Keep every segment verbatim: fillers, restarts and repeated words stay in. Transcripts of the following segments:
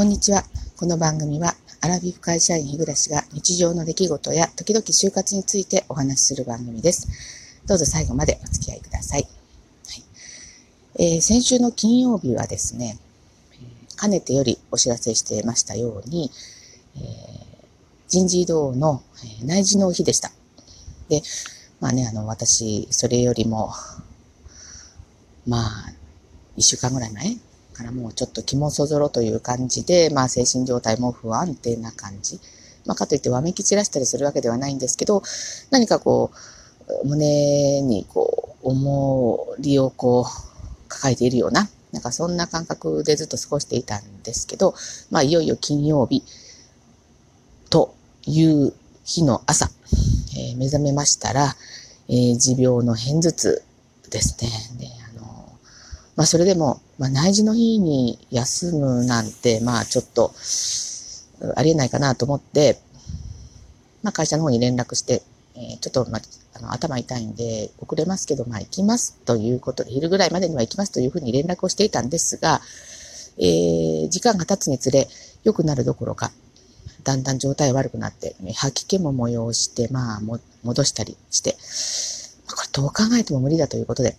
こんにちは。この番組はアラフィフ会社員日暮が日常の出来事や時々就活についてお話しする番組です。どうぞ最後までお付き合いください。はい。えー、先週の金曜日はですね、かねてよりお知らせしていましたように、えー、人事異動の内示の日でした。で、まあね、あの私それよりもまあいっしゅうかんぐらい前からもうちょっと気もそぞろという感じで、まあ精神状態も不安定な感じ、まあかといってわめき散らしたりするわけではないんですけど、何かこう胸にこう重りをこう抱えているような、なんかそんな感覚でずっと過ごしていたんですけど、まあいよいよ金曜日という日の朝、えー、目覚めましたら、えー、持病の片頭痛ですね。で、あのまあ、それでも、まあ、内示の日に休むなんて、まあ、ちょっとありえないかなと思って、まあ、会社の方に連絡して、えー、ちょっと、まあ、あの頭痛いんで遅れますけど、まあ、行きますということで、昼ぐらいまでには行きますというふうに連絡をしていたんですが、えー、時間が経つにつれ良くなるどころか、だんだん状態悪くなって、吐き気も催して、まあ、も戻したりして、まあ、これどう考えても無理だということで、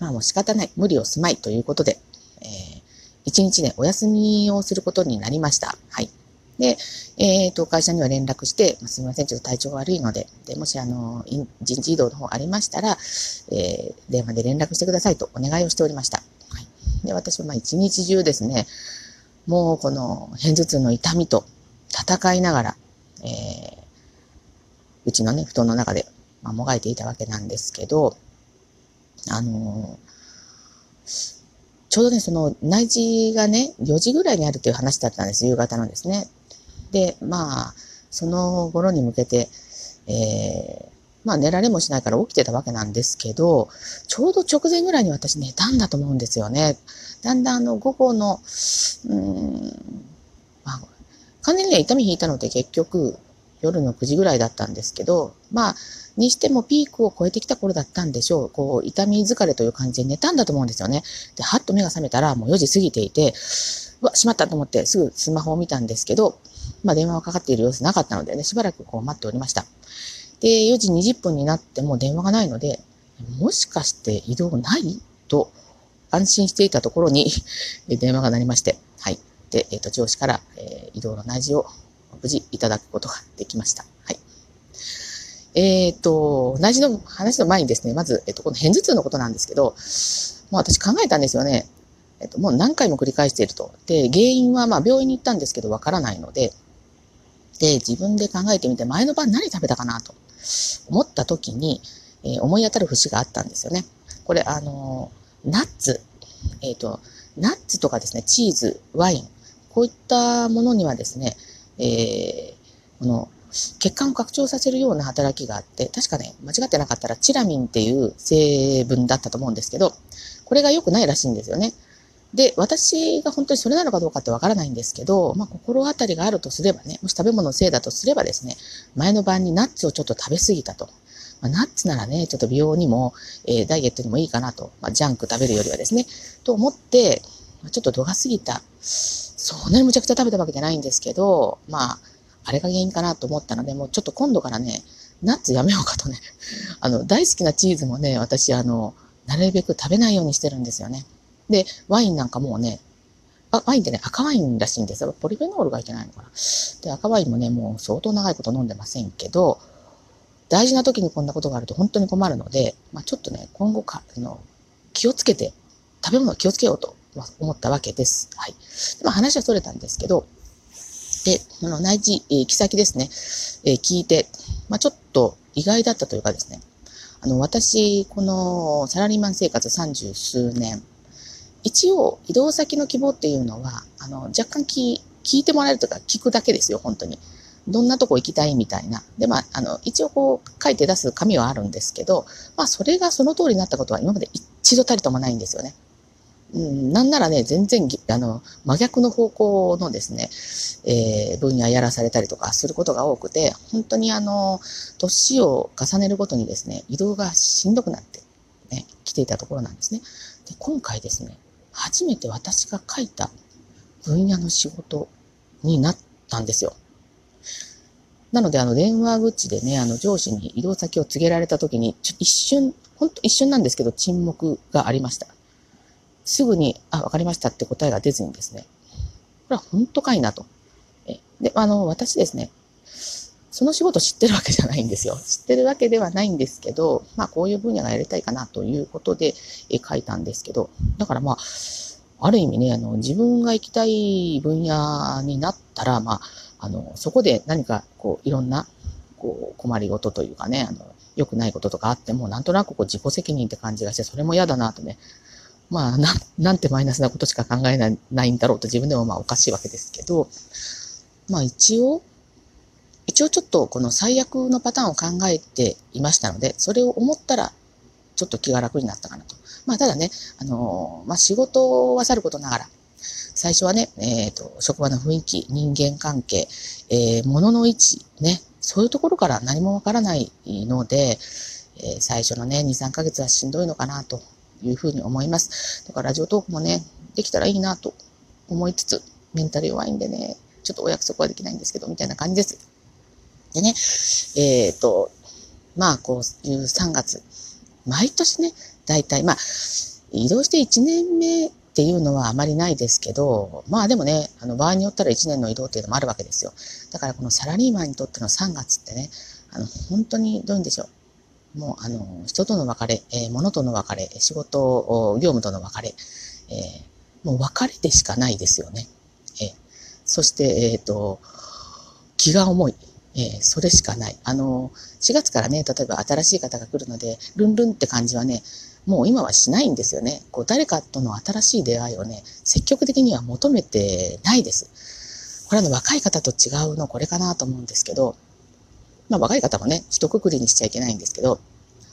まあもう仕方ない、無理をすまいということで、えー、一日ね、お休みをすることになりました。はい。で、えっと、会社には連絡して、まあ、すみません、ちょっと体調が悪いので、でもし、あの、人事異動の方ありましたら、えー、電話で連絡してくださいとお願いをしておりました。はい。で、私はまあ一日中ですね、もうこの片頭痛の痛みと戦いながら、えー、うちのね、布団の中で、まあ、もがいていたわけなんですけど、あのー、ちょうどね、その内示がね、よじぐらいにあるという話だったんです、夕方のですね。で、まあ、その頃に向けて、えー、まあ寝られもしないから起きてたわけなんですけど、ちょうど直前ぐらいに私寝たんだと思うんですよね。だんだんあの午後の、うーん、まあ、完全に痛み引いたので結局夜のくじぐらいだったんですけど、まあ、にしてもピークを超えてきた頃だったんでしょう。こう、痛み疲れという感じで寝たんだと思うんですよね。で、はっと目が覚めたらもうよじ過ぎていて、うわ、しまったと思ってすぐスマホを見たんですけど、まあ電話がかかっている様子なかったのでね、しばらくこう待っておりました。で、よじにじゅっぷんになっても電話がないので、もしかして移動ないと安心していたところに電話が鳴りまして、はい。で、えっと、上司から、えー、移動の内示を無事いただくことができました。はい。えっと、内示の話の前にですね、まず、えっと、この片頭痛のことなんですけど、もう私考えたんですよね。えっと、もう何回も繰り返していると。で、原因は、まあ、病院に行ったんですけど、わからないので、で、自分で考えてみて、前の晩何食べたかなと思った時に、えー、思い当たる節があったんですよね。これ、あのー、ナッツ、えっと、ナッツとかですね、チーズ、ワイン、こういったものにはですね、えー、この血管を拡張させるような働きがあって、確かね、間違ってなかったらチラミンっていう成分だったと思うんですけど、これが良くないらしいんですよね。で、私が本当にそれなのかどうかってわからないんですけど、まあ、心当たりがあるとすればね、もし食べ物のせいだとすればですね、前の晩にナッツをちょっと食べ過ぎたと。まあ、ナッツならね、ちょっと美容にも、えー、ダイエットにもいいかなと。まあ、ジャンク食べるよりはですね、と思って、ちょっと度が過ぎた。そんなにむちゃくちゃ食べたわけじゃないんですけど、まあ、あれが原因かなと思ったので、もうちょっと今度からね、ナッツやめようかとね。あの、大好きなチーズもね、私、あの、なるべく食べないようにしてるんですよね。で、ワインなんかもうね、あ、ワインってね、赤ワインらしいんですよ。ポリフェノールがいけないのかな。で、赤ワインもね、もう相当長いこと飲んでませんけど、大事な時にこんなことがあると本当に困るので、まあ、ちょっとね、今後か、あの、気をつけて、食べ物を気をつけようと思ったわけです。はい。まあ、話はそれたんですけど、で、あの、内示、行き先ですね、えー、聞いて、まあ、ちょっと意外だったというかですね、あの、私、このサラリーマン生活さんじゅうすうねん、一応、移動先の希望っていうのは、あの、若干聞、聞いてもらえるとか聞くだけですよ、本当に。どんなとこ行きたいみたいな。で、まあ、あの、一応こう、書いて出す紙はあるんですけど、まあ、それがその通りになったことは今まで一度たりともないんですよね。うん、なんならね、全然、あの、真逆の方向のですね、えー、分野やらされたりとかすることが多くて、本当にあの、年を重ねるごとにですね、移動がしんどくなって、ね、来ていたところなんですね。で、今回ですね、初めて私が書いた分野の仕事になったんですよ。なので、あの、電話口でね、あの、上司に移動先を告げられた時に、ちょっと一瞬、ほんと一瞬なんですけど、沈黙がありました。すぐに、あ、わかりましたって答えが出ずにですね、これは本当かいなと。で、あの、私ですね、その仕事知ってるわけじゃないんですよ。知ってるわけではないんですけど、まあ、こういう分野がやりたいかなということで書いたんですけど、だからまあ、ある意味ね、あの、自分が行きたい分野になったら、まあ、あの、そこで何か、こう、いろんな、こう、困りごとというかね、あの、良くないこととかあっても、なんとなくこう、自己責任って感じがして、それも嫌だなとね、まあ、な、なんてマイナスなことしか考えない、ないんだろうと自分でもまあ、おかしいわけですけど、まあ、一応、一応ちょっとこの最悪のパターンを考えていましたので、それを思ったらちょっと気が楽になったかなと。まあただね、あのー、まあ仕事はさることながら、最初はね、えっと、職場の雰囲気、人間関係、えー、物の位置、ね、そういうところから何もわからないので、えー、最初のね、に、さんかげつはしんどいのかなというふうに思います。だからラジオトークもね、できたらいいなと思いつつ、メンタル弱いんでね、ちょっとお約束はできないんですけど、みたいな感じです。でね、えっと、まあ、こういうさんがつ、毎年ね、大体、まあ、移動していちねんめっていうのはあまりないですけど、まあでもね、あの場合によったらいちねんの移動っていうのもあるわけですよ。だからこのサラリーマンにとってのさんがつってね、あの、本当にどういうんでしょう。もう、あの、人との別れ、えー、物との別れ、仕事、業務との別れ、えー、もう別れでしかないですよね。えー、そして、えっと、気が重い。えー、それしかない。あのー、しがつからね、例えば新しい方が来るので、ルンルンって感じはね、もう今はしないんですよね。こう、誰かとの新しい出会いをね、積極的には求めてないです。これはの若い方と違うのこれかなと思うんですけど、まあ若い方もね、一括りにしちゃいけないんですけど、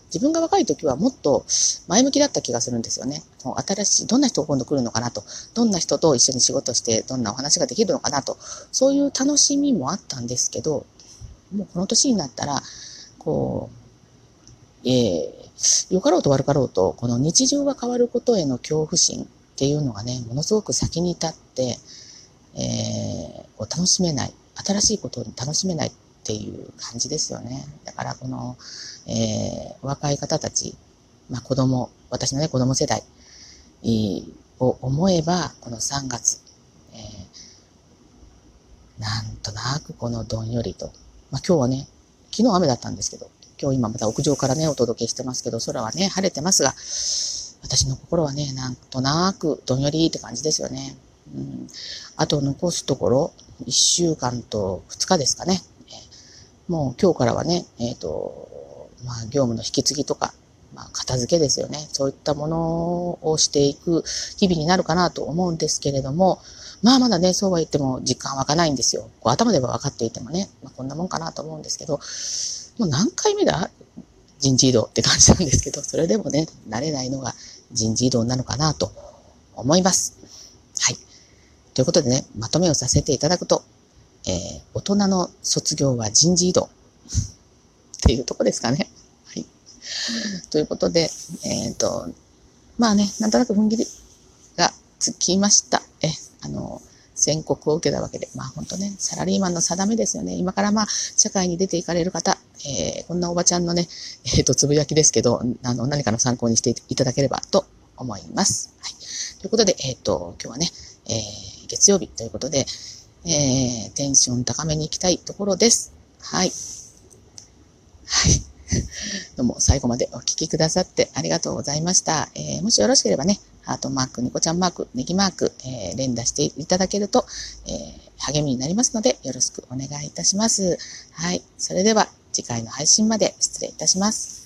自分が若い時はもっと前向きだった気がするんですよね。もう新しい、どんな人が今度来るのかなと、どんな人と一緒に仕事して、どんなお話ができるのかなと、そういう楽しみもあったんですけど、もうこの年になったら、こう、えー、よかろうと悪かろうと、この日常が変わることへの恐怖心っていうのがね、ものすごく先に立って、えー、こう楽しめない、新しいことを楽しめないっていう感じですよね。だからこの、えー、若い方たち、まあ子供、私のね、子供世代を思えば、このさんがつ、えー、なんとなくこのどんよりと、まあ、今日はね、昨日雨だったんですけど、今日今また屋上からね、お届けしてますけど、空はね、晴れてますが、私の心はね、なんとなくどんよりって感じですよね。うん、あと残すところ、いっしゅうかんとふつかですかね。もう今日からはね、えっと、まあ、業務の引き継ぎとか、まあ、片付けですよね。そういったものをしていく日々になるかなと思うんですけれども、まあまだね、そうは言っても実感湧かないんですよ。こう頭では分かっていてもね、まあ、こんなもんかなと思うんですけど、もう何回目だ人事異動って感じなんですけど、それでもね、慣れないのが人事異動なのかなと思います。はい。ということでね、まとめをさせていただくと、えー、大人の卒業は人事異動っていうとこですかね。はい。ということで、えっと、まあね、なんとなく踏ん切りがつきました。えあの、宣告を受けたわけで、まあ本当ね、サラリーマンの定めですよね。今からまあ、社会に出ていかれる方、えー、こんなおばちゃんのね、えっと、つぶやきですけど、あの、何かの参考にしていただければと思います。はい。ということで、えっと、今日はね、えー、月曜日ということで、えー、テンション高めに行きたいところです。はい。はい。どうも最後までお聞きくださってありがとうございました。えー、もしよろしければね、ハートマーク、ニコちゃんマーク、ネギマーク、えー、連打していただけると、えー、励みになりますので、よろしくお願いいたします。はい。それでは次回の配信まで失礼いたします。